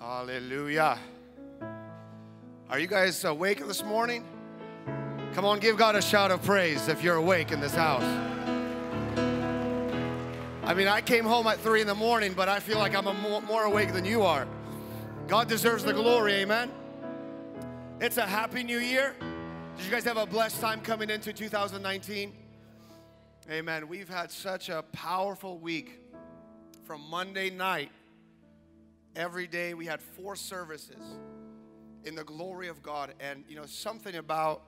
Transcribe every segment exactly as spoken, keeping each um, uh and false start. Hallelujah. Are you guys awake this morning? Come on, give God a shout of praise if you're awake in this house. I mean, I came home at three in the morning, but I feel like I'm a more, more awake than you are. God deserves the glory, amen? It's a happy new year. Did you guys have a blessed time coming into two thousand nineteen? Amen. We've had such a powerful week. From Monday night, every day we had four services in the glory of God. And, you know, something about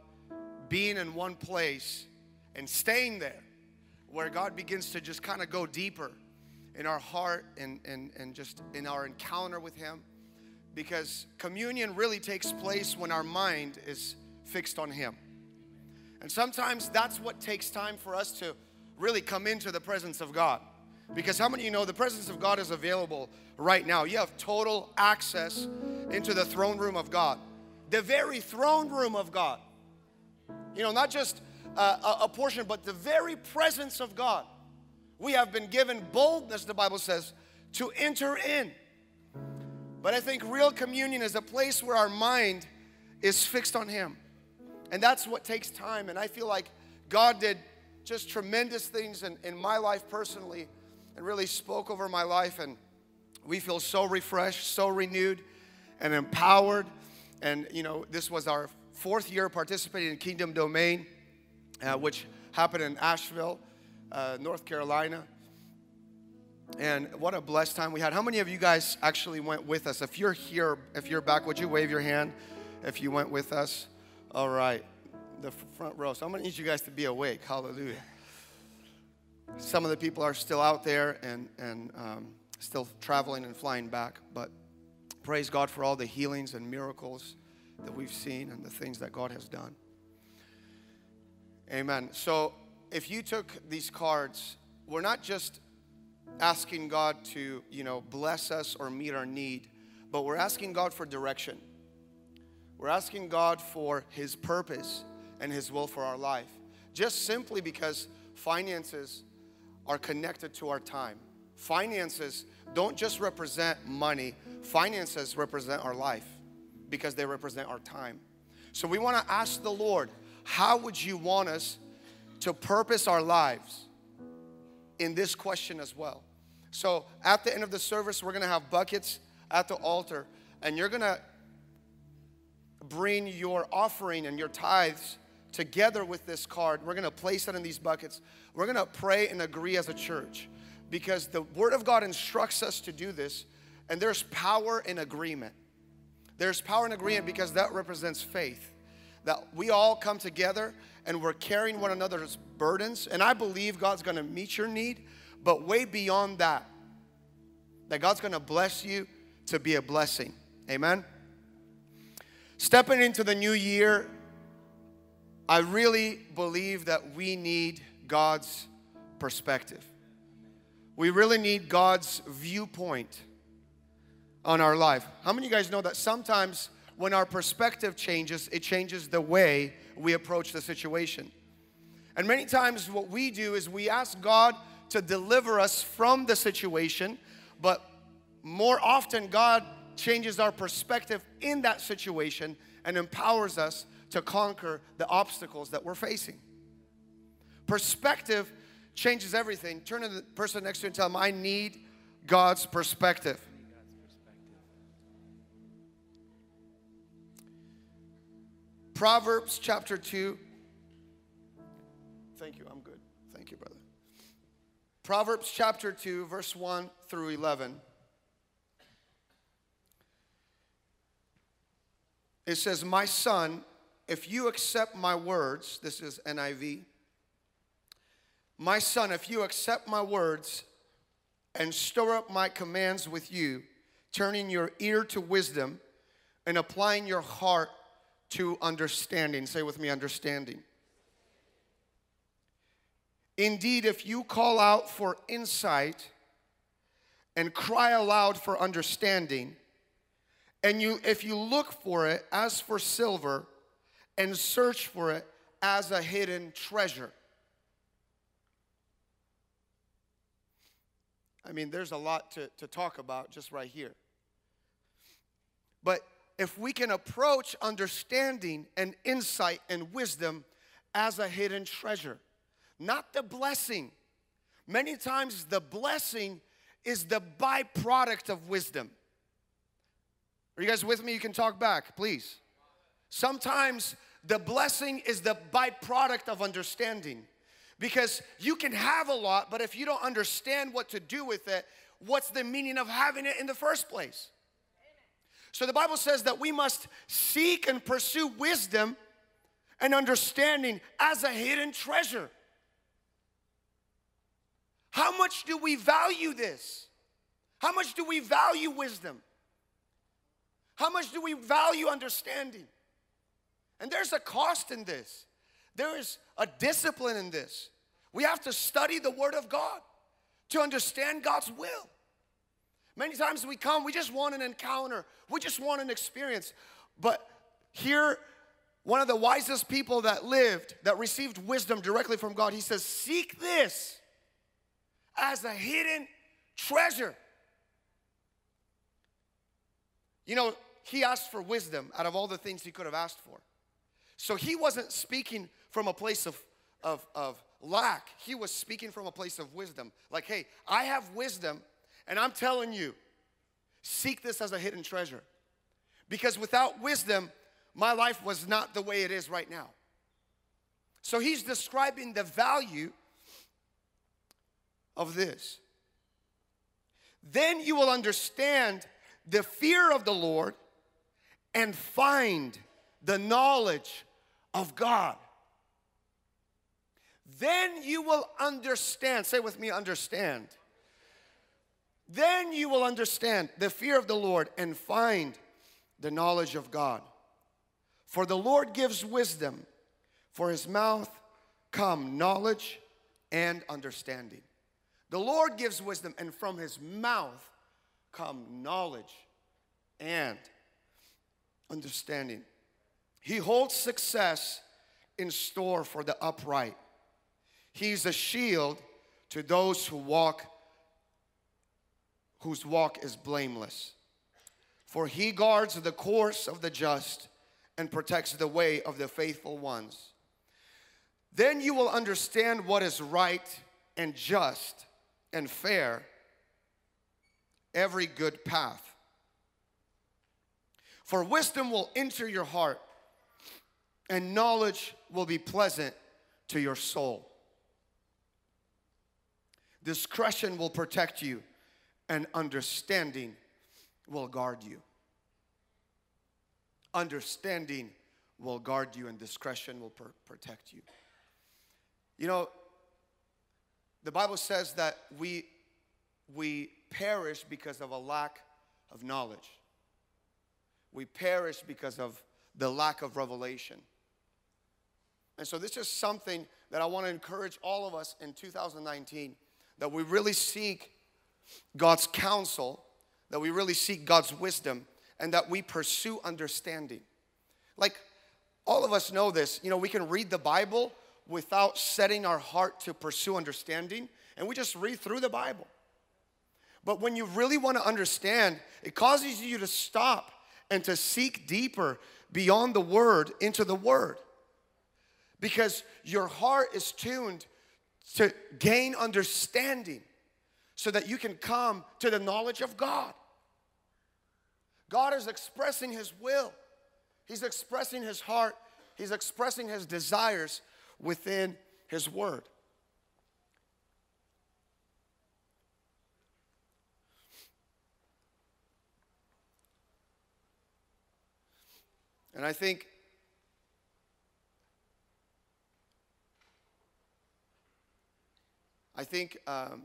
being in one place and staying there where God begins to just kind of go deeper in our heart and, and, and just in our encounter with Him. Because communion really takes place when our mind is fixed on Him. And sometimes that's what takes time for us to really come into the presence of God. Because how many of you know the presence of God is available right now? You have total access into the throne room of God. The very throne room of God. You know, not just uh, a portion, but the very presence of God. We have been given boldness, the Bible says, to enter in. But I think real communion is a place where our mind is fixed on Him. And that's what takes time. And I feel like God did just tremendous things in, in my life personally, and really spoke over my life, and we feel so refreshed, so renewed, and empowered. And you know, this was our fourth year participating in Kingdom Domain, uh, which happened in Asheville, uh, North Carolina. And what a blessed time we had. How many of you guys actually went with us? If you're here, if you're back, would you wave your hand if you went with us? All right, the front row. So I'm gonna need you guys to be awake. Hallelujah. Some of the people are still out there and, and um, still traveling and flying back. But praise God for all the healings and miracles that we've seen and the things that God has done. Amen. So if you took these cards, we're not just asking God to, you know, bless us or meet our need, but we're asking God for direction. We're asking God for His purpose and His will for our life. Just simply because finances are connected to our time. Finances don't just represent money. Finances represent our life because they represent our time. So we want to ask the Lord, how would you want us to purpose our lives in this question as well? So at the end of the service, we're going to have buckets at the altar, and you're going to bring your offering and your tithes together with this card. We're going to place it in these buckets. We're going to pray and agree as a church because the Word of God instructs us to do this, and there's power in agreement. There's power in agreement because that represents faith, that we all come together and we're carrying one another's burdens, and I believe God's going to meet your need, but way beyond that, that God's going to bless you to be a blessing. Amen? Stepping into the new year, I really believe that we need God's perspective. We really need God's viewpoint on our life. How many of you guys know that sometimes when our perspective changes, it changes the way we approach the situation? And many times what we do is we ask God to deliver us from the situation, but more often God changes our perspective in that situation and empowers us to conquer the obstacles that we're facing. Perspective changes everything. Turn to the person next to you and tell them, I need God's perspective. I need God's perspective. Proverbs chapter two. Thank you, I'm good. Thank you, brother. Proverbs chapter two, verse one through eleven. It says, my son, if you accept my words, this is N I V. My son, if you accept my words and stir up my commands with you, turning your ear to wisdom and applying your heart to understanding. Say with me, understanding. Indeed, if you call out for insight and cry aloud for understanding, and you, if you look for it as for silver, and search for it as a hidden treasure. I mean, there's a lot to, to talk about just right here. But if we can approach understanding and insight and wisdom as a hidden treasure, not the blessing. Many times the blessing is the byproduct of wisdom. Are you guys with me? You can talk back, please. Sometimes the blessing is the byproduct of understanding. Because you can have a lot, but if you don't understand what to do with it, what's the meaning of having it in the first place? Amen. So the Bible says that we must seek and pursue wisdom and understanding as a hidden treasure. How much do we value this? How much do we value wisdom? How much do we value understanding? And there's a cost in this. There is a discipline in this. We have to study the Word of God to understand God's will. Many times we come, we just want an encounter. We just want an experience. But here, one of the wisest people that lived, that received wisdom directly from God, he says, seek this as a hidden treasure. You know, he asked for wisdom out of all the things he could have asked for. So he wasn't speaking from a place of, of, of lack. He was speaking from a place of wisdom. Like, hey, I have wisdom, and I'm telling you, seek this as a hidden treasure. Because without wisdom, my life was not the way it is right now. So he's describing the value of this. Then you will understand the fear of the Lord and find the knowledge of God. Then you will understand. Say with me, understand. Then you will understand the fear of the Lord and find the knowledge of God. For the Lord gives wisdom. For his mouth come knowledge and understanding. The Lord gives wisdom, and from his mouth come knowledge and understanding. He holds success in store for the upright. He's a shield to those who walk, whose walk is blameless. For he guards the course of the just and protects the way of the faithful ones. Then you will understand what is right and just and fair, every good path. For wisdom will enter your heart, and knowledge will be pleasant to your soul. Discretion will protect you, and understanding will guard you. Understanding will guard you, and discretion will pr- protect you. You know, the Bible says that we, we perish because of a lack of knowledge. We perish because of the lack of revelation. And so this is something that I want to encourage all of us in two thousand nineteen, that we really seek God's counsel, that we really seek God's wisdom, and that we pursue understanding. Like, all of us know this. You know, we can read the Bible without setting our heart to pursue understanding, and we just read through the Bible. But when you really want to understand, it causes you to stop and to seek deeper beyond the Word into the Word. Because your heart is tuned to gain understanding so that you can come to the knowledge of God. God is expressing his will. He's expressing his heart. He's expressing his desires within his word. And I think I think um,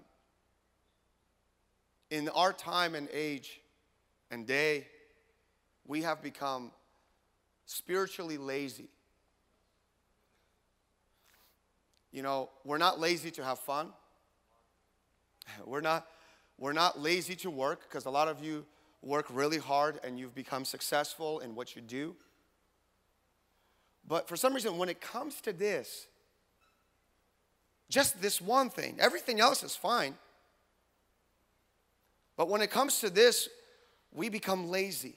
in our time and age and day, we have become spiritually lazy. You know, we're not lazy to have fun. We're not, we're not lazy to work, because a lot of you work really hard and you've become successful in what you do. But for some reason, when it comes to this, just this one thing. Everything else is fine. But when it comes to this, we become lazy.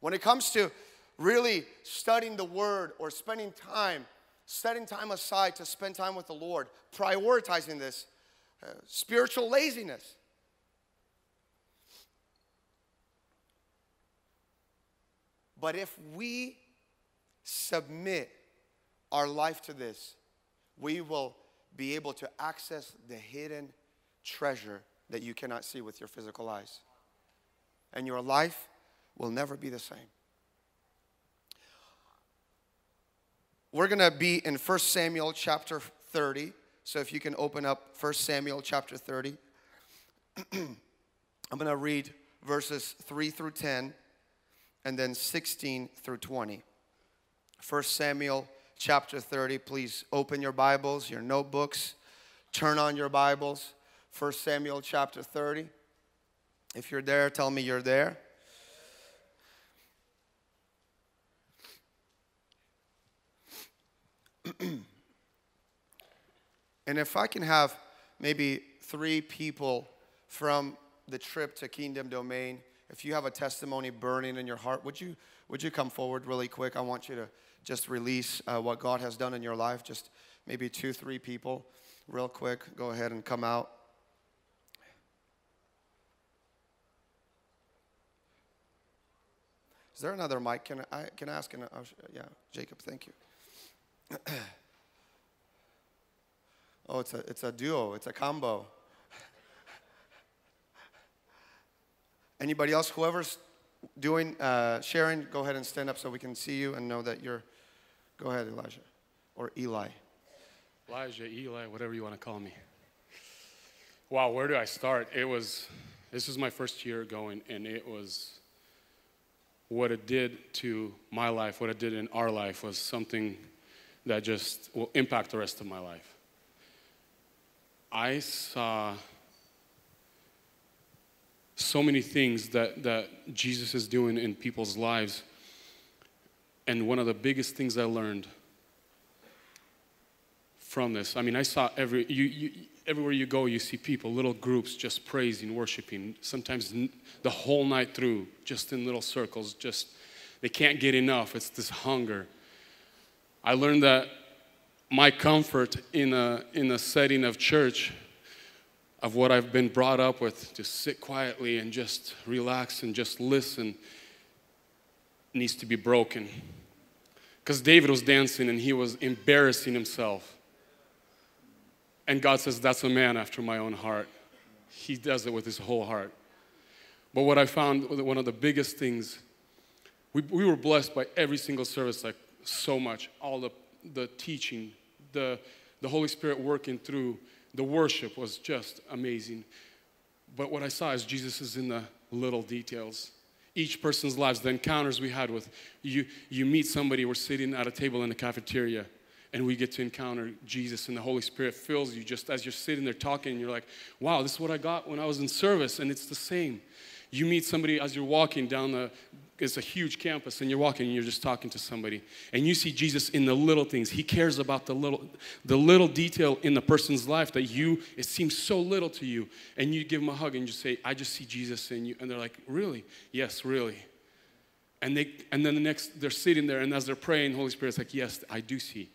When it comes to really studying the Word or spending time, setting time aside to spend time with the Lord, prioritizing this, uh, spiritual laziness. But if we submit our life to this, we will be able to access the hidden treasure that you cannot see with your physical eyes. And your life will never be the same. We're going to be in First Samuel chapter thirty. So if you can open up First Samuel chapter thirty. I'm going to read verses three through ten and then sixteen through twenty. First Samuel chapter thirty. Please open your Bibles, your notebooks. Turn on your Bibles. First Samuel chapter thirty. If you're there, tell me you're there. And if I can have maybe three people from the trip to Kingdom Domain, if you have a testimony burning in your heart, would you, would you come forward really quick? I want you to just release uh, what God has done in your life. Just maybe two, three people real quick. Go ahead and come out. Is there another mic? Can I, can I ask? Can I, yeah, Jacob, thank you. Oh, it's a, it's a duo. It's a combo. Anybody else? Whoever's doing, uh, sharing, go ahead and stand up so we can see you and know that you're, go ahead, Elijah, or Eli. Elijah, Eli, whatever you want to call me. Wow, where do I start? It was, this was my first year going, and it was, what it did to my life, what it did in our life was something that just will impact the rest of my life. I saw so many things that, that Jesus is doing in people's lives. And one of the biggest things I learned from this, I mean, I saw every, you, you, everywhere you go, you see people, little groups just praising, worshiping, sometimes the whole night through, just in little circles, just, they can't get enough. It's this hunger. I learned that my comfort in a, in a setting of church, of what I've been brought up with, to sit quietly and just relax and just listen, needs to be broken. Because David was dancing and he was embarrassing himself. And God says, that's a man after my own heart. He does it with his whole heart. But what I found, one of the biggest things, we, we were blessed by every single service, like so much. All the, the teaching, the, the Holy Spirit working through, the worship was just amazing. But what I saw is Jesus is in the little details. Each person's lives, the encounters we had with, you, you meet somebody, we're sitting at a table in the cafeteria, and we get to encounter Jesus, and the Holy Spirit fills you just as you're sitting there talking, and you're like, wow, this is what I got when I was in service, and it's the same. You meet somebody as you're walking down the, it's a huge campus, and you're walking, and you're just talking to somebody, and you see Jesus in the little things. He cares about the little, the little detail in the person's life that you, it seems so little to you, and you give them a hug, and you say, I just see Jesus in you, and they're like, really? Yes, really. And, they, and then the next, they're sitting there, and as they're praying, the Holy Spirit's like, yes, I do see.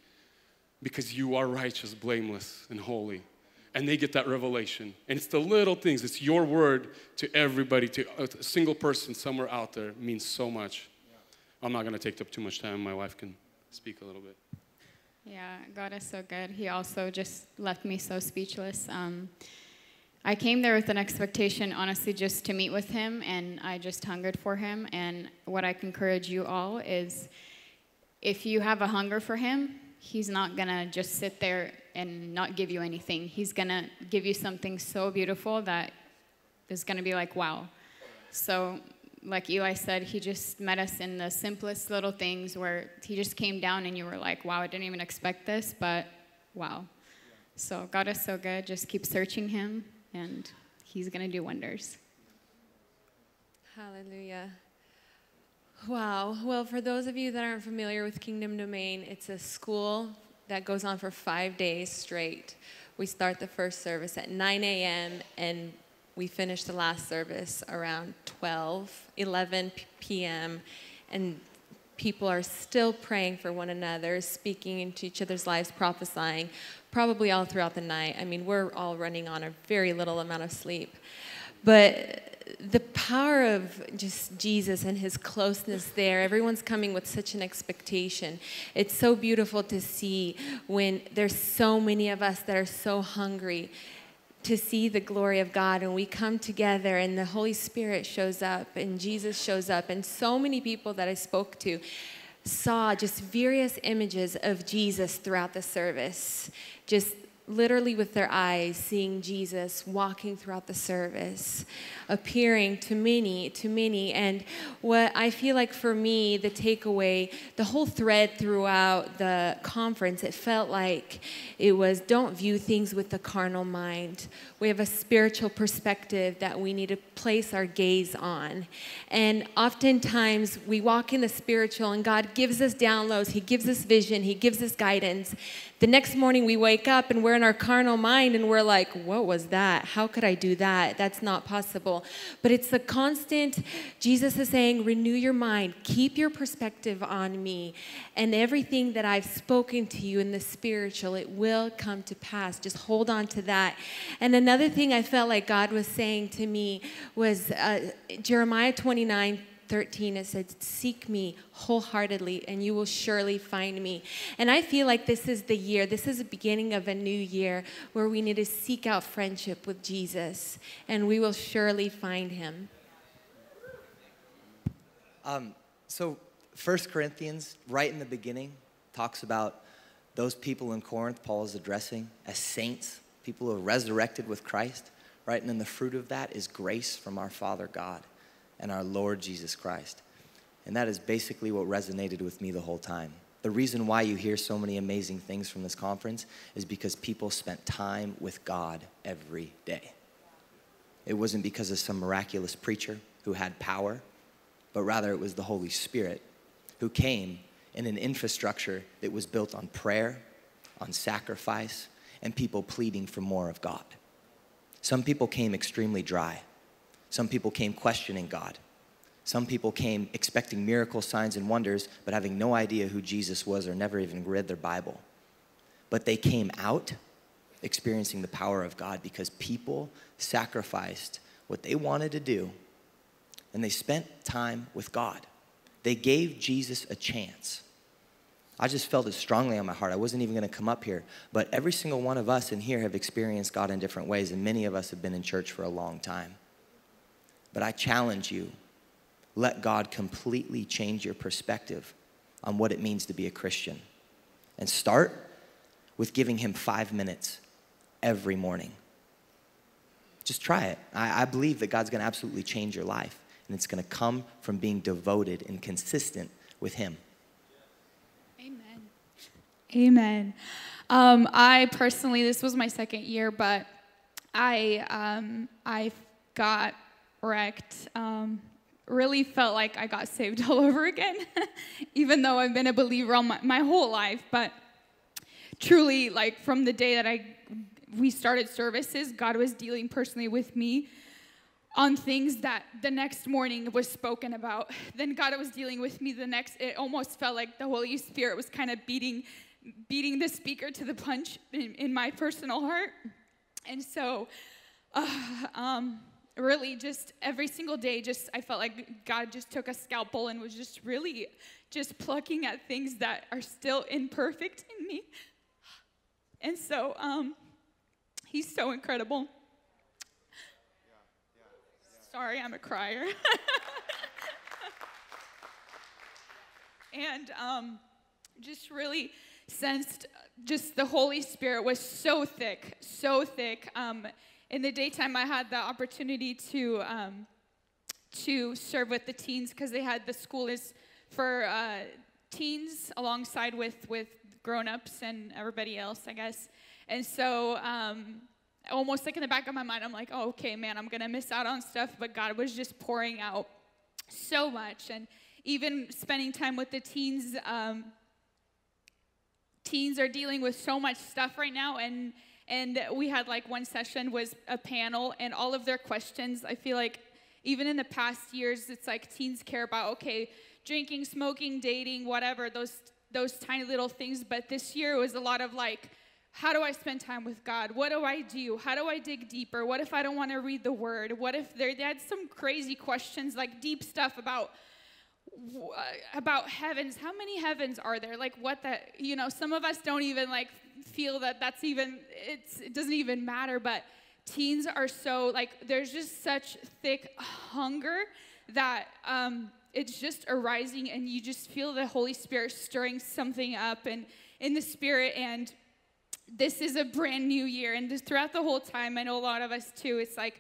Because you are righteous, blameless, and holy. And they get that revelation. And it's the little things. It's your word to everybody, to a single person somewhere out there means so much. Yeah. I'm not going to take up too much time. My wife can speak a little bit. Yeah, God is so good. He also just left me so speechless. Um, I came there with an expectation, honestly, just to meet with him. And I just hungered for him. And what I can encourage you all is if you have a hunger for him, he's not going to just sit there and not give you anything. He's going to give you something so beautiful that is going to be like, wow. So like Eli said, he just met us in the simplest little things where he just came down and you were like, wow, I didn't even expect this, but wow. So God is so good. Just keep searching him and he's going to do wonders. Hallelujah. Wow. Well, for those of you that aren't familiar with Kingdom Domain, it's a school that goes on for five days straight. We start the first service at nine A M and we finish the last service around twelve, eleven P M and people are still praying for one another, speaking into each other's lives, prophesying, probably all throughout the night. I mean, we're all running on a very little amount of sleep. But the power of just Jesus and his closeness there, everyone's coming with such an expectation. It's so beautiful to see when there's so many of us that are so hungry to see the glory of God, and we come together and the Holy Spirit shows up and Jesus shows up, and so many people that I spoke to saw just various images of Jesus throughout the service, just literally with their eyes seeing Jesus walking throughout the service, appearing to many, to many. And what I feel like for me, the takeaway, the whole thread throughout the conference, it felt like it was, don't view things with the carnal mind. We have a spiritual perspective that we need to place our gaze on. And oftentimes we walk in the spiritual and God gives us downloads. He gives us vision. He gives us guidance. The next morning we wake up and we're in our carnal mind and we're like, what was that? How could I do that? That's not possible. But it's the constant, Jesus is saying, renew your mind, keep your perspective on me, and everything that I've spoken to you in the spiritual, it will come to pass. Just hold on to that. And another thing I felt like God was saying to me was uh, Jeremiah twenty-nine thirteen, it said, seek me wholeheartedly and you will surely find me. And I feel like this is the year, this is the beginning of a new year where we need to seek out friendship with Jesus, and we will surely find him. Um, so First Corinthians, right in the beginning, talks about those people in Corinth Paul is addressing as saints, people who are resurrected with Christ, right? And then the fruit of that is grace from our Father God and our Lord Jesus Christ. And that is basically what resonated with me the whole time. The reason why you hear so many amazing things from this conference is because people spent time with God every day. It wasn't because of some miraculous preacher who had power, but rather it was the Holy Spirit who came in an infrastructure that was built on prayer, on sacrifice, and people pleading for more of God. Some people came extremely dry. Some people came questioning God. Some people came expecting miracles, signs, and wonders, but having no idea who Jesus was or never even read their Bible. But they came out experiencing the power of God because people sacrificed what they wanted to do, and they spent time with God. They gave Jesus a chance. I just felt it strongly on my heart. I wasn't even going to come up here, but every single one of us in here have experienced God in different ways, and many of us have been in church for a long time. But I challenge you, let God completely change your perspective on what it means to be a Christian. And start with giving him five minutes every morning. Just try it. I, I believe that God's going to absolutely change your life. And it's going to come from being devoted and consistent with him. Amen. Amen. Um, I personally, this was my second year, but I, um, I got... wrecked. Um, really felt like I got saved all over again, even though I've been a believer all my, my whole life. But truly, like from the day that I we started services, God was dealing personally with me on things that the next morning was spoken about. Then God was dealing with me the next. It almost felt like the Holy Spirit was kind of beating, beating the speaker to the punch in, in my personal heart. And so, uh, um. really just every single day, just I felt like God just took a scalpel and was just really just plucking at things that are still imperfect in me. And so um, he's so incredible. Yeah, yeah, yeah. Sorry, I'm a crier. And um, just really sensed just the Holy Spirit was so thick, so thick. Um, In the daytime, I had the opportunity to um, to serve with the teens because they had the school is for uh, teens alongside with with grown-ups and everybody else, I guess. And so, um, almost like in the back of my mind, I'm like, oh, okay, man, I'm gonna miss out on stuff. But God was just pouring out so much, and even spending time with the teens. Um, teens are dealing with so much stuff right now, and. And we had like one session was a panel and all of their questions. I feel like even in the past years, it's like teens care about, okay, drinking, smoking, dating, whatever, those those tiny little things. But this year was a lot of like, how do I spend time with God? What do I do? How do I dig deeper? What if I don't want to read the word? What if there, they had some crazy questions, like deep stuff about about heavens. How many heavens are there? Like what that, you know, some of us don't even like feel that that's even, it's, it doesn't even matter. But teens are so like, there's just such thick hunger that um, it's just arising, and you just feel the Holy Spirit stirring something up and in the spirit. And this is a brand new year. And just throughout the whole time, I know a lot of us too, it's like,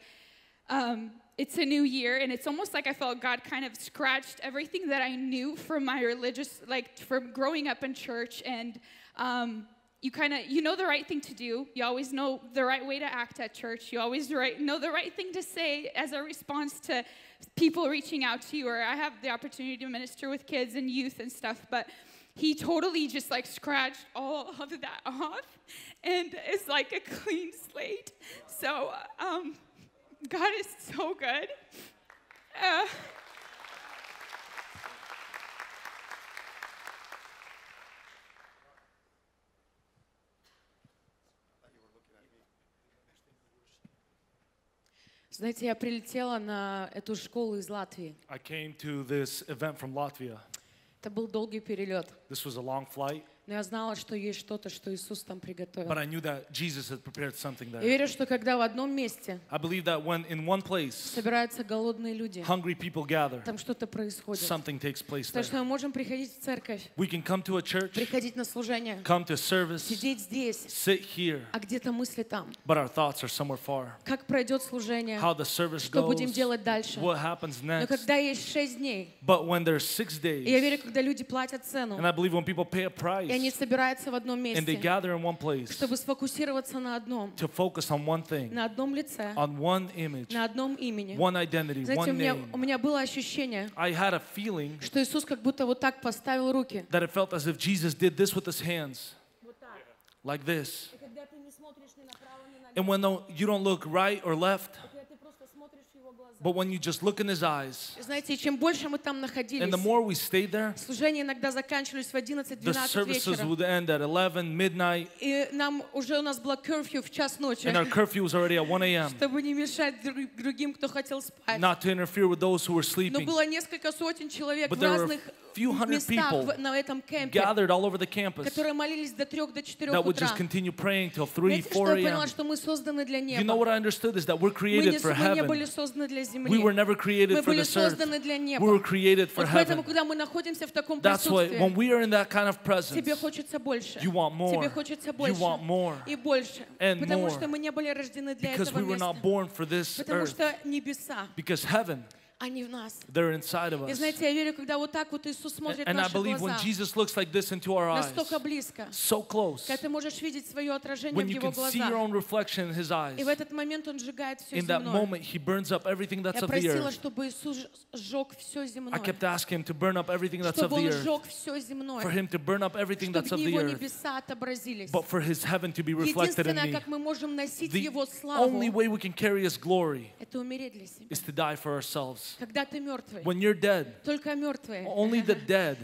um, it's a new year, and it's almost like I felt God kind of scratched everything that I knew from my religious, like from growing up in church. And um, you kind of, you know the right thing to do. You always know the right way to act at church. You always right, know the right thing to say as a response to people reaching out to you. Or I have the opportunity to minister with kids and youth and stuff, but he totally just like scratched all of that off, and it's like a clean slate. So, um... God is so good. Uh, Знаете, я прилетела на эту школу из Латвии. I came to this event from Latvia. Это был долгий перелет. This was a long flight. Но я знала, что есть что-то, что Иисус там приготовил. But I knew that Jesus had prepared something there. Я верю, что когда в одном месте I believe that when in one place собираются голодные люди, hungry people gather, там что-то происходит. Something takes place there. Так что мы можем приходить в церковь, we can come to a church, приходить на служение, come to service, сидеть здесь, sit here, а где-то мысли там. But our thoughts are somewhere far. Как пройдет служение, how the service что goes, будем делать дальше, what happens next. Но когда есть шесть дней, but when there's six days, я верю, когда люди платят цену, and I believe when people pay a price, они собираются в одном месте, чтобы сфокусироваться на одном, на одном лице, на одном имени. Знаете, у меня, у меня было ощущение, что Иисус как будто вот так поставил руки. Вот так. И когда ты не смотришь ни направо, ни налево, but when you just look in his eyes, and the more we stayed there, the services would end at eleven, midnight, and our curfew was already at one A M not to interfere with those who were sleeping. But there were few hundred people gathered all over the campus that would just continue praying till three, four A M You know what I understood is that we're created for heaven. We were never created for this earth. We were created for heaven. That's why when we are in that kind of presence, you want more, you want more, and more. Because we were not born for this earth. Because heaven, they're inside of us. And, and I believe when Jesus looks like this into our eyes, so close, when you can see your own reflection in his eyes, in that moment he burns up everything that's of the earth. I kept asking him to burn up everything that's of the earth, for him to burn up everything that's of the earth, but for his heaven to be reflected in me. The only way we can carry his glory is to die for ourselves. When you're dead, only the dead,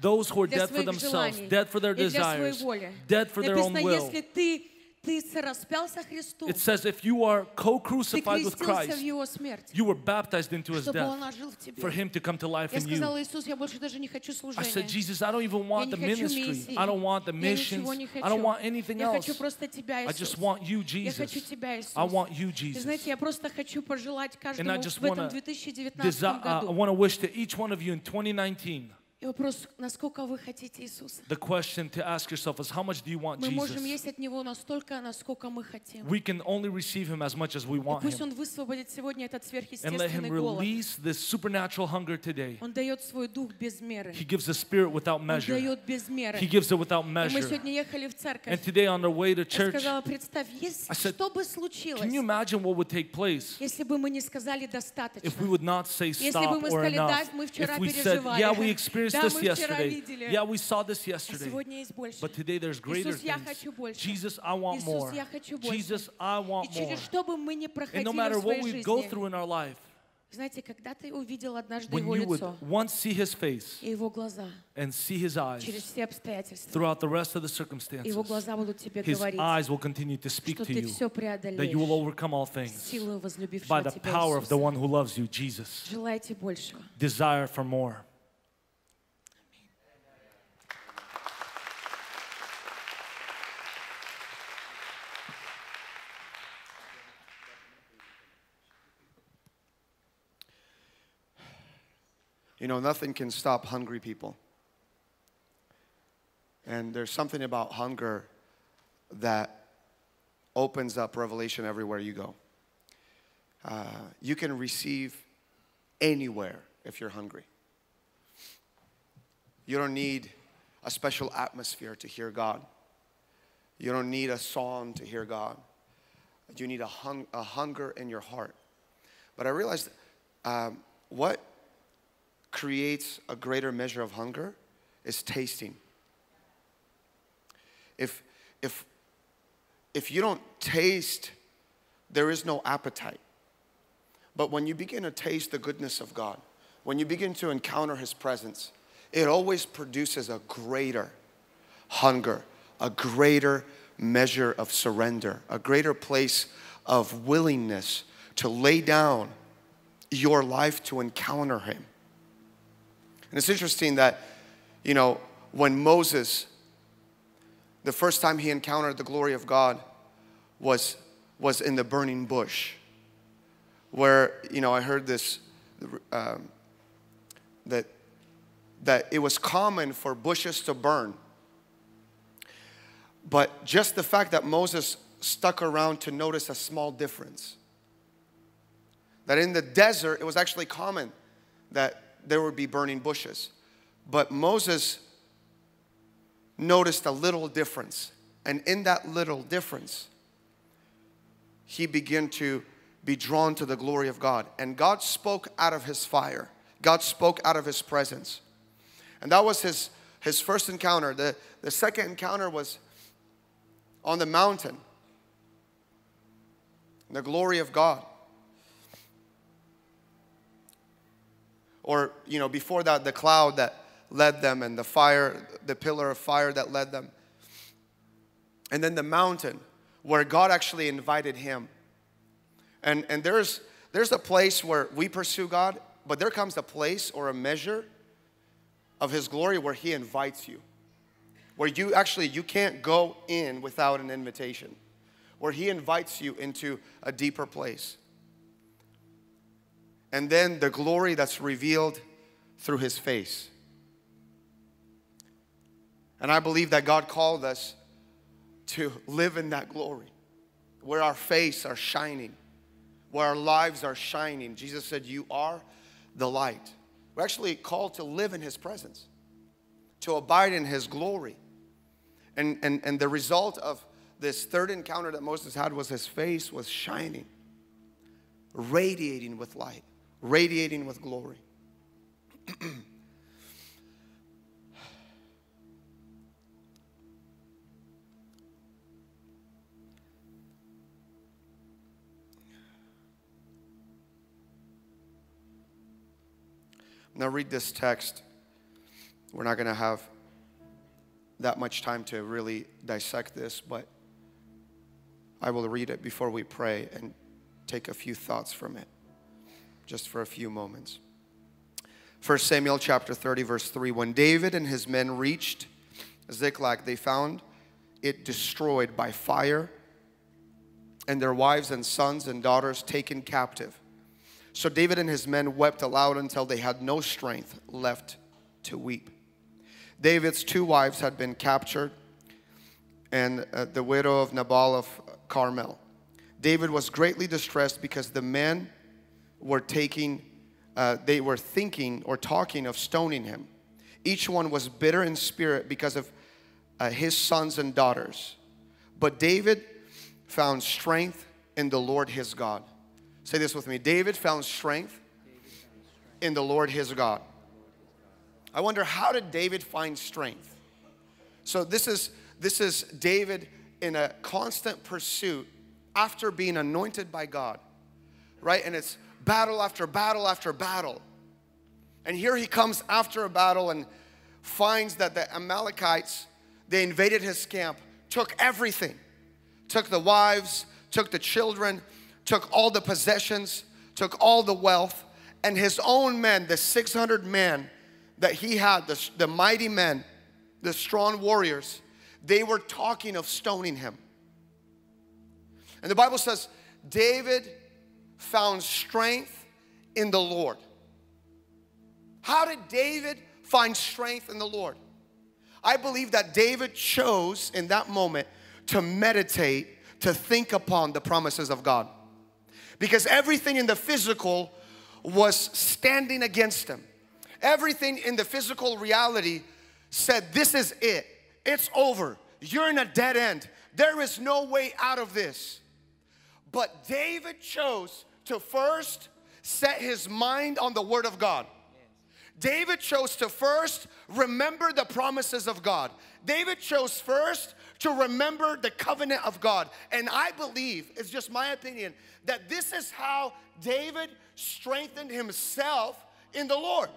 those who are dead for themselves, dead for their desires, dead for their own will. It says if you are co-crucified with Christ, you were baptized into his death for him to come to life in you. I said, Jesus, I don't even want the ministry. I don't want the missions. I don't want anything else. I just want you, Jesus. I want you, Jesus. And I just want to uh, I want to wish to each one of you in twenty nineteen. The question to ask yourself is, how much do you want Jesus? We can only receive him as much as we want him. And let him release this supernatural hunger today. He gives the spirit without measure. He gives it without measure. And today on our way to church, I said, can you imagine what would take place if we would not say stop or enough? If we said, yeah, we experienced this yesterday. Yeah, we saw this yesterday. But today there's greater things. Jesus, I want more. Jesus, I want more. And no matter what we go through in our life, Знаете, когда ты увидел однажды его лицо, и его глаза, через все обстоятельства, его глаза будут тебе говорить, что ты все преодолеешь, силу возлюбившего тебя Иисуса. Желайте большего. You know, nothing can stop hungry people. And there's something about hunger that opens up revelation everywhere you go. Uh, you can receive anywhere if you're hungry. You don't need a special atmosphere to hear God. You don't need a song to hear God. You need a, hung a hunger in your heart. But I realized um, what... creates a greater measure of hunger is tasting. If, if, if you don't taste, there is no appetite. But when you begin to taste the goodness of God, when you begin to encounter His presence, it always produces a greater hunger, a greater measure of surrender, a greater place of willingness to lay down your life to encounter Him. And it's interesting that, you know, when Moses, the first time he encountered the glory of God was, was in the burning bush. Where, you know, I heard this, um, that, that it was common for bushes to burn. But just the fact that Moses stuck around to notice a small difference. That in the desert, it was actually common that there would be burning bushes. But Moses noticed a little difference. And in that little difference, he began to be drawn to the glory of God. And God spoke out of His fire. God spoke out of His presence. And that was his, his first encounter. The, the second encounter was on the mountain. The glory of God. Or, you know, before that, the cloud that led them and the fire, the pillar of fire that led them. And then the mountain where God actually invited him. And, and there's, there's a place where we pursue God, but there comes a place or a measure of His glory where He invites you. Where you actually, you can't go in without an invitation. Where He invites you into a deeper place. And then the glory that's revealed through His face. And I believe that God called us to live in that glory. Where our faces are shining. Where our lives are shining. Jesus said, you are the light. We're actually called to live in His presence. To abide in His glory. And, and, and the result of this third encounter that Moses had was his face was shining. Radiating with light. Radiating with glory. Now read this text. We're not going to have that much time to really dissect this, but I will read it before we pray and take a few thoughts from it. Just for a few moments. First Samuel chapter thirty verse three. When David and his men reached Ziklag, they found it destroyed by fire and their wives and sons and daughters taken captive. So David and his men wept aloud until they had no strength left to weep. David's two wives had been captured and uh, the widow of Nabal of Carmel. David was greatly distressed because the men were taking, uh, they were thinking or talking of stoning him. Each one was bitter in spirit because of uh, his sons and daughters. But David found strength in the Lord his God. Say this with me. David found strength in the Lord his God. I wonder, how did David find strength? So this is, this is David in a constant pursuit after being anointed by God. Right? And it's battle after battle after battle. And here he comes after a battle and finds that the Amalekites, they invaded his camp, took everything, took the wives, took the children, took all the possessions, took all the wealth, and his own men, the six hundred men that he had, the, the mighty men, the strong warriors, they were talking of stoning him. And the Bible says, David found strength in the Lord. How did David find strength in the Lord? I believe that David chose in that moment to meditate, to think upon the promises of God. Because everything in the physical was standing against him. Everything in the physical reality said, this is it. It's over. You're in a dead end. There is no way out of this. But David chose to first set his mind on the Word of God. David chose to first remember the promises of God. David chose first to remember the covenant of God. And I believe, it's just my opinion, that this is how David strengthened himself in the Lord.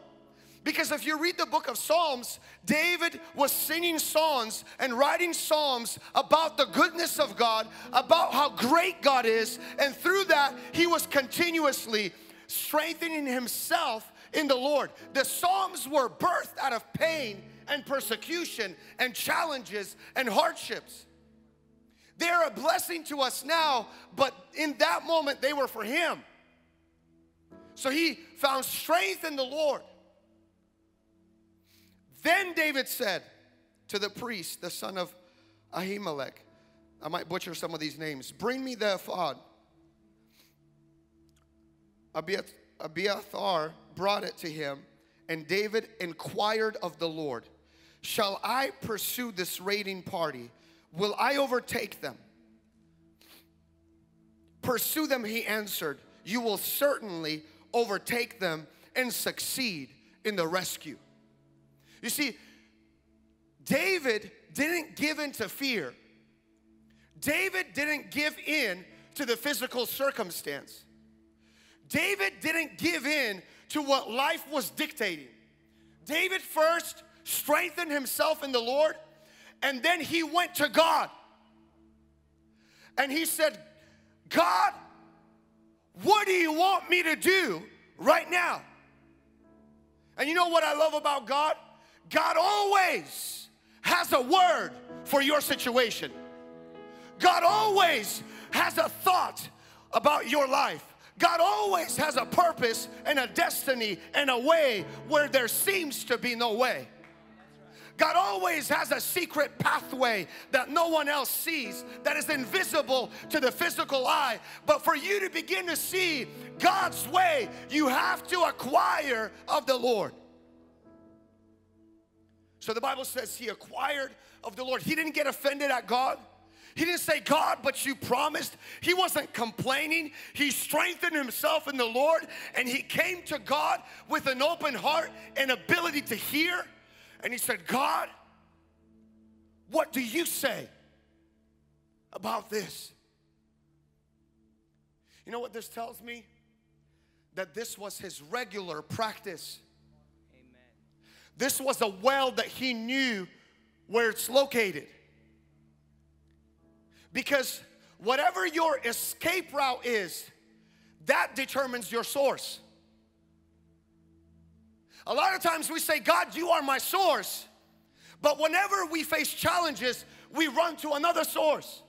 Because if you read the book of Psalms, David was singing songs and writing psalms about the goodness of God, about how great God is, and through that, he was continuously strengthening himself in the Lord. The Psalms were birthed out of pain and persecution and challenges and hardships. They're a blessing to us now, but in that moment, they were for him. So he found strength in the Lord. Then David said to the priest, the son of Ahimelech, I might butcher some of these names, bring me the ephod. Abiathar brought it to him, and David inquired of the Lord, shall I pursue this raiding party? Will I overtake them? Pursue them, he answered. You will certainly overtake them and succeed in the rescue. You see, David didn't give in to fear. David didn't give in to the physical circumstance. David didn't give in to what life was dictating. David first strengthened himself in the Lord, and then he went to God. And he said, God, what do you want me to do right now? And you know what I love about God? God always has a word for your situation. God always has a thought about your life. God always has a purpose and a destiny and a way where there seems to be no way. God always has a secret pathway that no one else sees, that is invisible to the physical eye. But for you to begin to see God's way, you have to acquire of the Lord. So the Bible says he acquired of the Lord. He didn't get offended at God. He didn't say, God, but you promised. He wasn't complaining. He strengthened himself in the Lord, and he came to God with an open heart and ability to hear. And he said, God, what do you say about this? You know what this tells me? That this was his regular practice. This was a well that he knew where it's located. Because whatever your escape route is, that determines your source. A lot of times we say, God, you are my source. But whenever we face challenges, we run to another source.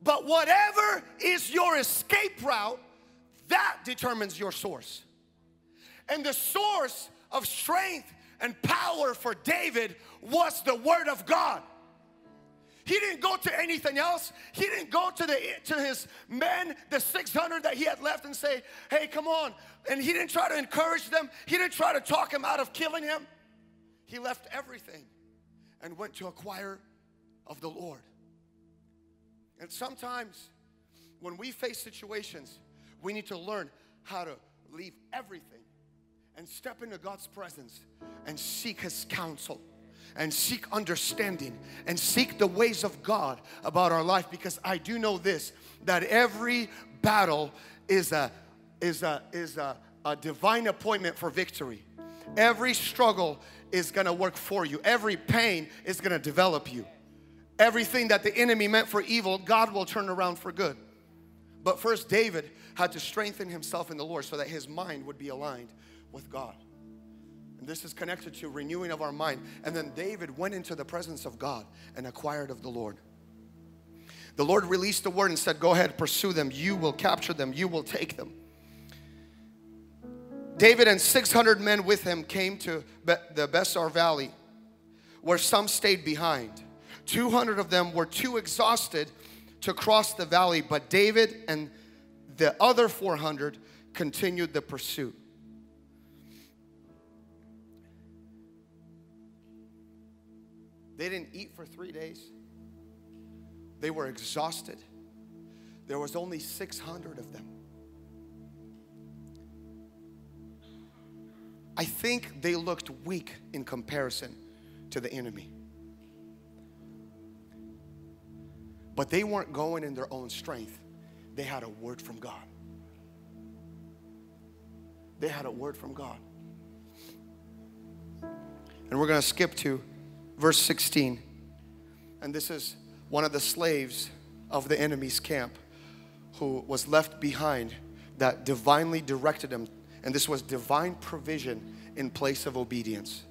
But whatever is your escape route, that determines your source. And the source of strength and power for David was the Word of God. He didn't go to anything else. He didn't go to the to his men, the six hundred that he had left, and say, hey, come on. And he didn't try to encourage them. He didn't try to talk him out of killing him. He left everything and went to acquire of the Lord. And sometimes when we face situations, we need to learn how to leave everything and step into God's presence and seek His counsel and seek understanding and seek the ways of God about our life. Because I do know this, that every battle is a is a, is a, a divine appointment for victory. Every struggle is going to work for you. Every pain is going to develop you. Everything that the enemy meant for evil, God will turn around for good. But first, David had to strengthen himself in the Lord so that his mind would be aligned with God. And this is connected to renewing of our mind. And then David went into the presence of God and acquired of the Lord. The Lord released the word and said, go ahead, pursue them. You will capture them. You will take them. David and six hundred men with him came to Be- the Bessar Valley, where some stayed behind. two hundred of them were too exhausted to cross the valley, but David and the other four hundred continued the pursuit. They didn't eat for three days. They were exhausted. There was only six hundred of them. I think they looked weak in comparison to the enemy. But they weren't going in their own strength. They had a word from God. They had a word from God. And we're going to skip to verse sixteen. And this is one of the slaves of the enemy's camp who was left behind that divinely directed him. And this was divine provision in place of obedience.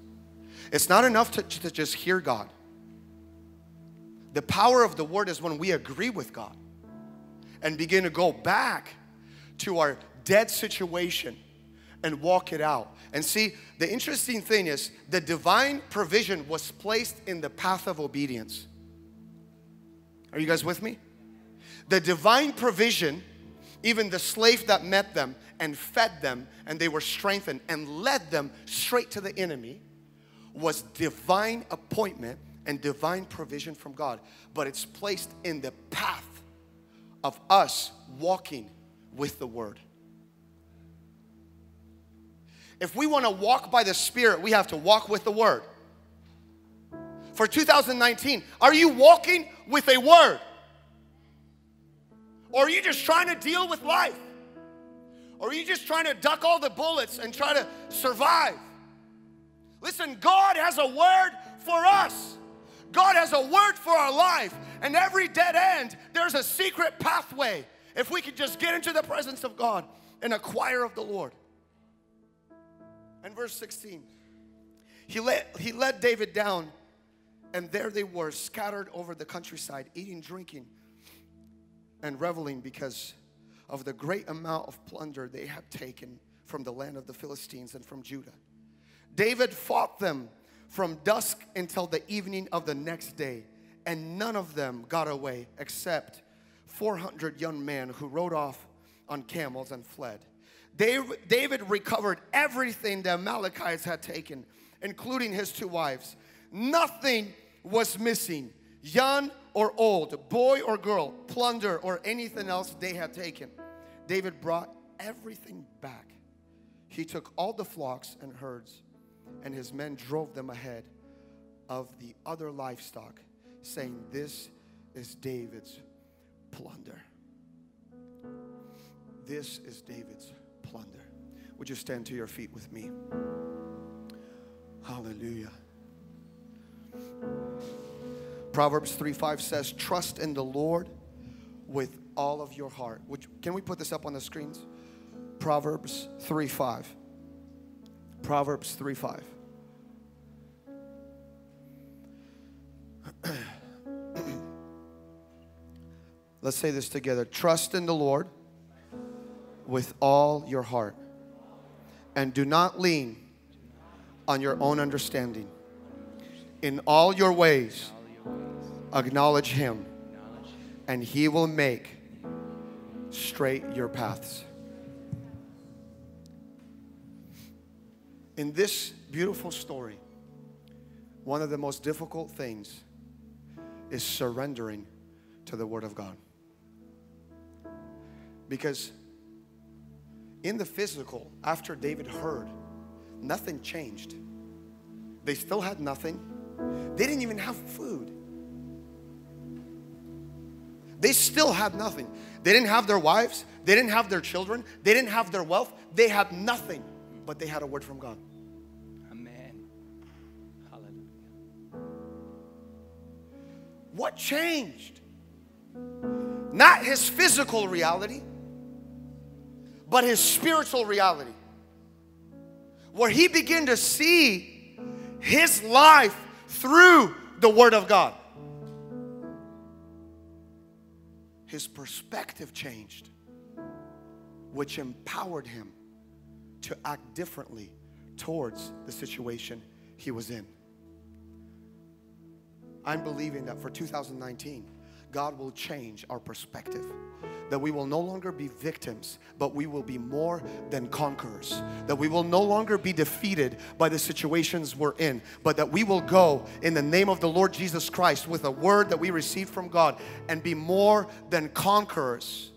It's not enough to, to just hear God. The power of the word is when we agree with God and begin to go back to our dead situation and walk it out. And see, the interesting thing is the divine provision was placed in the path of obedience. Are you guys with me? The divine provision, even the slave that met them and fed them, and they were strengthened and led them straight to the enemy, was divine appointment and divine provision from God. But it's placed in the path of us walking with the word. If we want to walk by the Spirit, we have to walk with the word. For two thousand nineteen, are you walking with a word? Or are you just trying to deal with life? Or are you just trying to duck all the bullets and try to survive? Listen, God has a word for us. God has a word for our life, and every dead end, there's a secret pathway. If we could just get into the presence of God and acquire of the Lord. And verse sixteen, he let, he let David down, and there they were scattered over the countryside, eating, drinking, and reveling because of the great amount of plunder they had taken from the land of the Philistines and from Judah. David fought them from dusk until the evening of the next day, and none of them got away except four hundred young men who rode off on camels and fled. David recovered everything the Amalekites had taken, including his two wives. Nothing was missing, young or old, boy or girl, plunder or anything else they had taken. David brought everything back. He took all the flocks and herds, and his men drove them ahead of the other livestock, saying, this is David's plunder. This is David's plunder. Would you stand to your feet with me? Hallelujah. Proverbs three five says, trust in the Lord with all of your heart. Which, can we put this up on the screens? Proverbs three five. Proverbs three five. Let's say this together. Trust in the Lord with all your heart, and do not lean on your own understanding. In all your ways, acknowledge Him, and He will make straight your paths. In this beautiful story, one of the most difficult things is surrendering to the Word of God. Because in the physical, after David heard, nothing changed. They still had nothing. They didn't even have food. They still had nothing. They didn't have their wives. They didn't have their children. They didn't have their wealth. They had nothing, but they had a word from God. Amen. Hallelujah. What changed? Not his physical reality, but his spiritual reality. Where he began to see his life through the Word of God. His perspective changed, which empowered him to act differently towards the situation he was in. I'm believing that for two thousand nineteen, God will change our perspective. That we will no longer be victims, but we will be more than conquerors. That we will no longer be defeated by the situations we're in, but that we will go in the name of the Lord Jesus Christ with a word that we received from God and be more than conquerors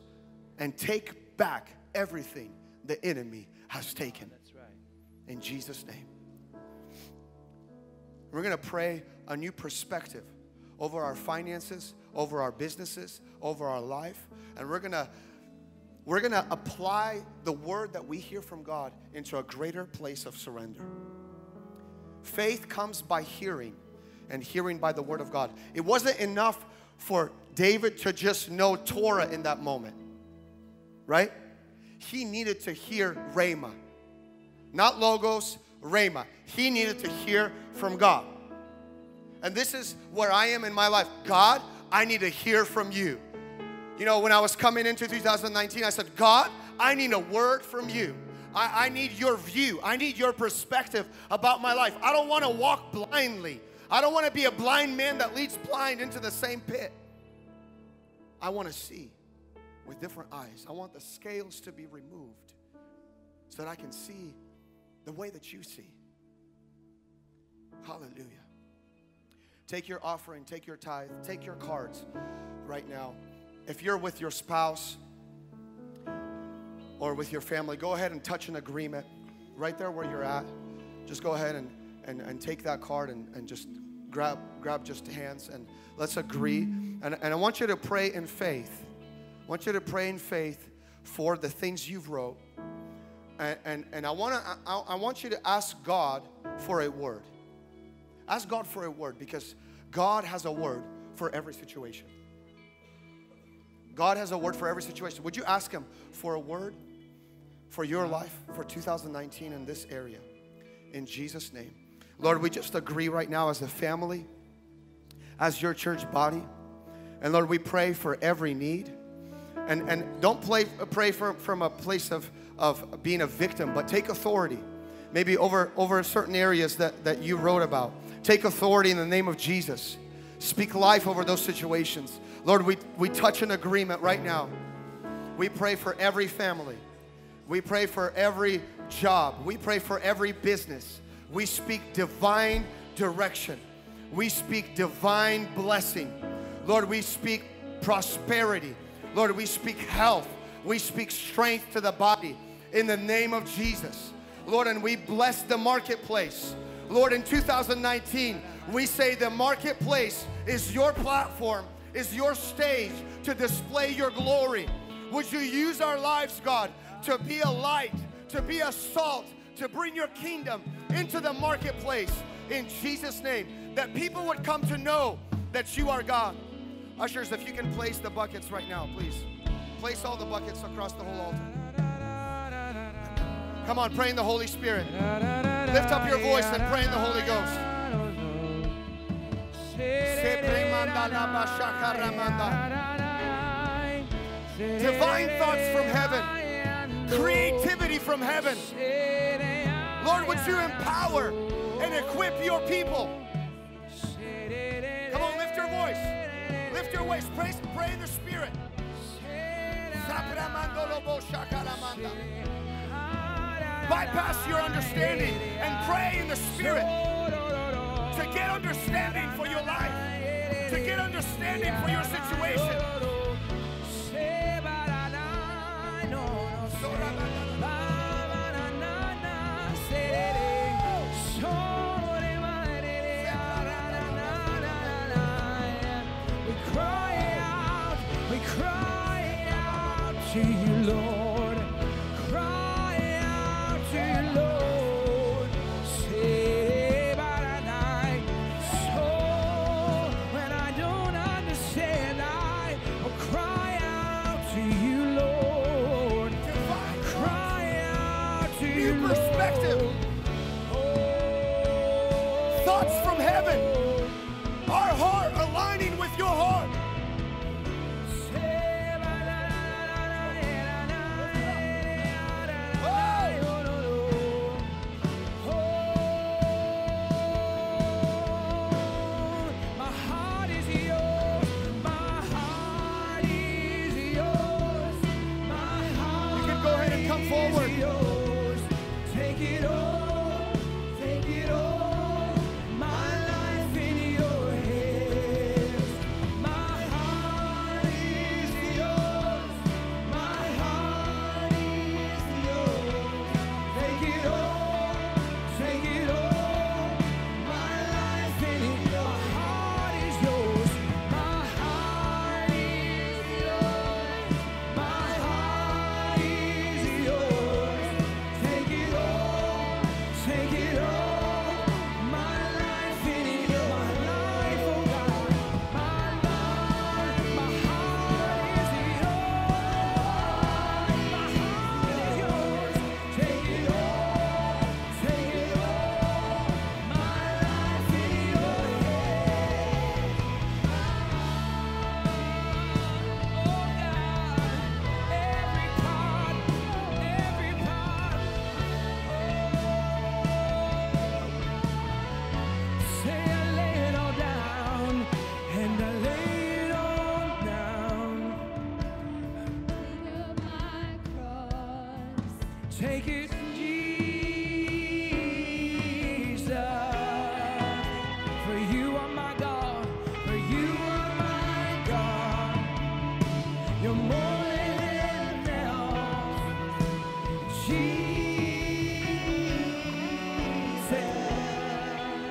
and take back everything the enemy has taken. That's right. In Jesus' name. We're going to pray a new perspective over our finances, over our businesses, over our life. And we're gonna we're gonna apply the word that we hear from God into a greater place of surrender. Faith comes by hearing, and hearing by the word of God. It wasn't enough for David to just know Torah in that moment, right? He needed to hear Rhema, not Logos, Rhema. He needed to hear from God. And this is where I am in my life. God, I need to hear from you. You know, when I was coming into two thousand nineteen, I said, God, I need a word from you. I, I need your view. I need your perspective about my life. I don't want to walk blindly. I don't want to be a blind man that leads blind into the same pit. I want to see with different eyes. I want the scales to be removed so that I can see the way that you see. Hallelujah. Take your offering, take your tithe, take your cards right now. If you're with your spouse or with your family, go ahead and touch an agreement right there where you're at. Just go ahead and, and, and take that card and, and just grab grab just hands and let's agree. And, and I want you to pray in faith. I want you to pray in faith for the things you've wrote. And, and, and I, wanna, I, I want you to ask God for a word. Ask God for a word, because God has a word for every situation. God has a word for every situation. Would you ask Him for a word for your life for two thousand nineteen in this area? In Jesus' name. Lord, we just agree right now as a family, as your church body. And Lord, we pray for every need. And, and don't play, pray for, from a place of, of being a victim, but take authority. Maybe over, over certain areas that, that you wrote about. Take authority in the name of Jesus. Speak life over those situations. Lord, we, we touch an agreement right now. We pray for every family. We pray for every job. We pray for every business. We speak divine direction. We speak divine blessing. Lord, we speak prosperity. Lord, we speak health. We speak strength to the body in the name of Jesus. Lord, and we bless the marketplace. Lord, in two thousand nineteen, we say the marketplace is your platform, is your stage to display your glory. Would you use our lives, God, to be a light, to be a salt, to bring your kingdom into the marketplace in Jesus' name, that people would come to know that you are God. Ushers, if you can place the buckets right now, please. Place all the buckets across the whole altar. Come on, pray in the Holy Spirit. Lift up your voice and pray in the Holy Ghost. Divine thoughts from heaven. Creativity from heaven. Lord, would you empower and equip your people? Come on, lift your voice. Lift your voice. Pray, pray in the Spirit. Bypass your understanding and pray in the Spirit to get understanding for your life, to get understanding for your situation. We cry out, we perspective. Thoughts from heaven. Our heart aligning with your heart.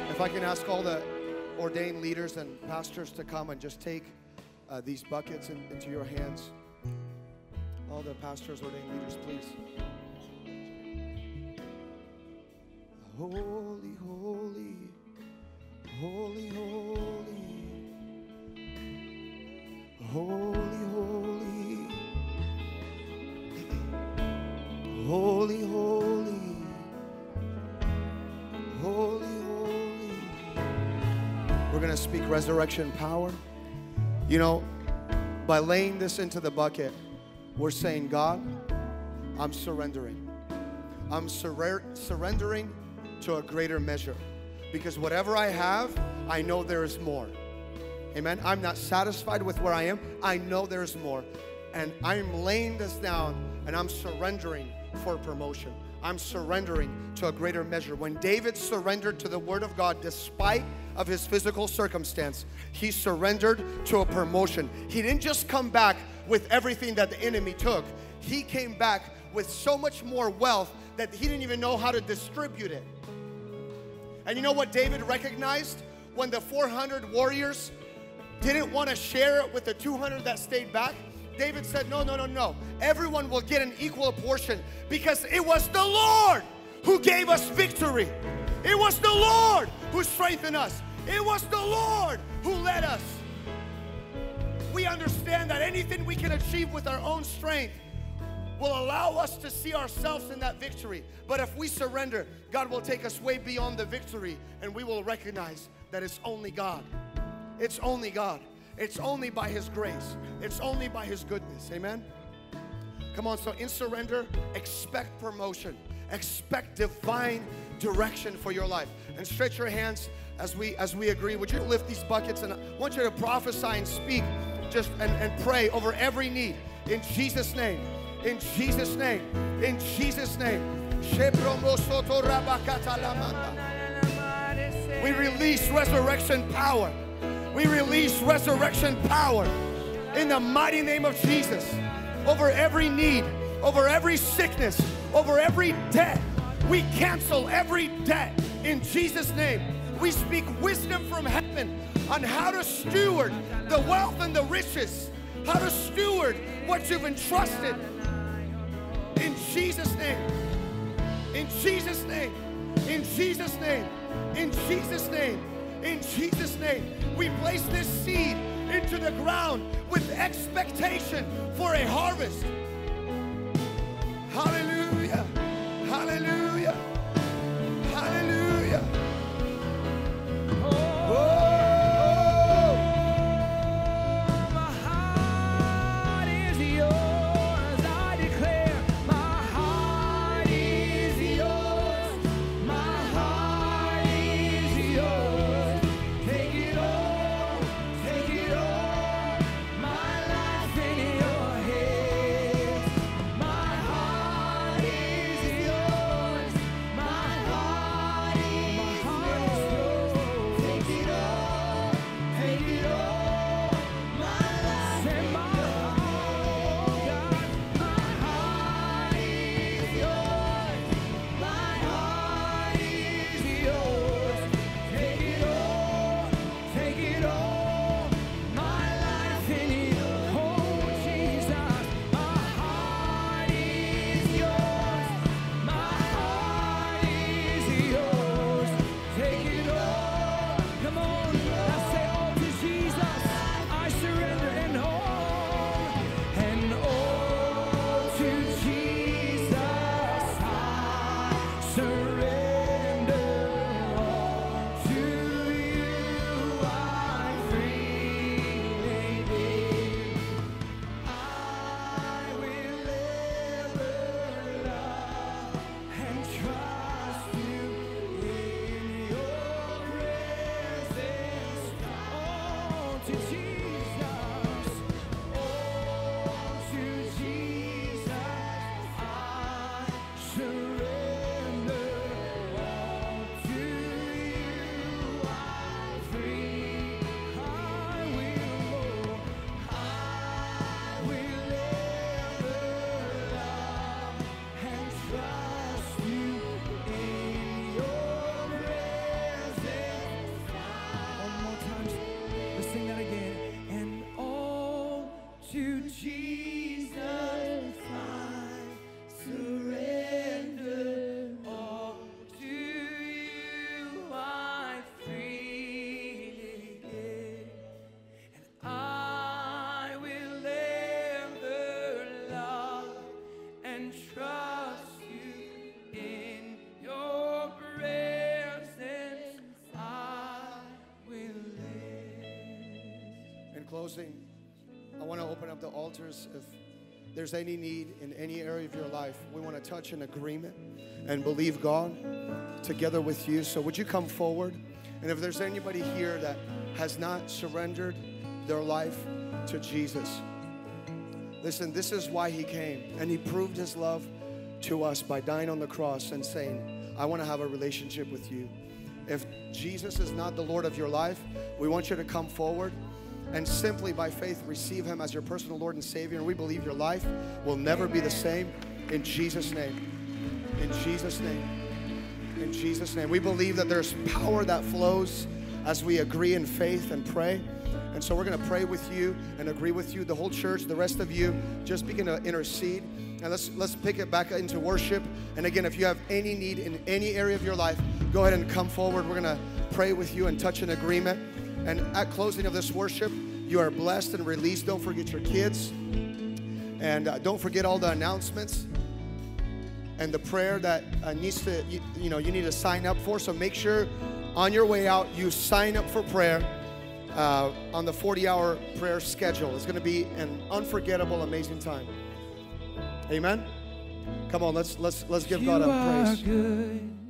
If I can ask all the ordained leaders and pastors to come and just take uh, these buckets in, into your hands. All the pastors, ordained leaders, please. Holy, holy, holy, holy, holy, holy, holy, holy, holy, holy. We're going to speak resurrection power. You know, by laying this into the bucket, we're saying, God, I'm surrendering. I'm sur- surrendering to a greater measure. Because whatever I have, I know there is more. Amen. I'm not satisfied with where I am. I know there is more. And I'm laying this down, and I'm surrendering for promotion. I'm surrendering to a greater measure. When David surrendered to the Word of God, despite of his physical circumstance, he surrendered to a promotion. He didn't just come back with everything that the enemy took. He came back with so much more wealth that he didn't even know how to distribute it. And you know what David recognized? When the four hundred warriors didn't want to share it with the two hundred that stayed back, David said, no, no, no, no. Everyone will get an equal portion, because it was the Lord who gave us victory. It was the Lord who strengthened us. It was the Lord who led us. We understand that anything we can achieve with our own strength will allow us to see ourselves in that victory. But if we surrender, God will take us way beyond the victory, and we will recognize that it's only God. It's only God. It's only by His grace. It's only by His goodness. Amen? Come on, so in surrender, expect promotion. Expect divine direction for your life. And stretch your hands as we as we agree. Would you lift these buckets? And I want you to prophesy and speak just and, and pray over every need. In Jesus' name. In Jesus' name. In Jesus' name. We release resurrection power. We release resurrection power in the mighty name of Jesus. Over every need, over every sickness, over every debt. We cancel every debt in Jesus' name. We speak wisdom from heaven on how to steward the wealth and the riches, how to steward what you've entrusted. In Jesus' name, in Jesus' name, in Jesus' name, in Jesus' name, in Jesus' name. We place this seed into the ground with expectation for a harvest. Hallelujah. Hallelujah. closing, I want to open up the altars. If there's any need in any area of your life, we want to touch an agreement and believe God together with you. So would you come forward? And if there's anybody here that has not surrendered their life to Jesus, listen, this is why he came, and he proved his love to us by dying on the cross and saying, I want to have a relationship with you. If Jesus is not the Lord of your life, we want you to come forward and simply by faith receive him as your personal Lord and Savior, and we believe your life will never be the same. In Jesus' name, in Jesus' name, in Jesus' name. We believe that there's power that flows as we agree in faith and pray. And so we're going to pray with you and agree with you. The whole church, the rest of you, just begin to intercede. And let's, let's pick it back into worship. And again, if you have any need in any area of your life, go ahead and come forward. We're going to pray with you and touch an agreement. And at closing of this worship, you are blessed and released. Don't forget your kids. And uh, don't forget all the announcements and the prayer that uh, needs to, you, you know, you need to sign up for. So make sure on your way out, you sign up for prayer. Uh, on the forty-hour prayer schedule. It's going to be an unforgettable, amazing time. Amen? Come on, let's let's let's give you God a praise. Good.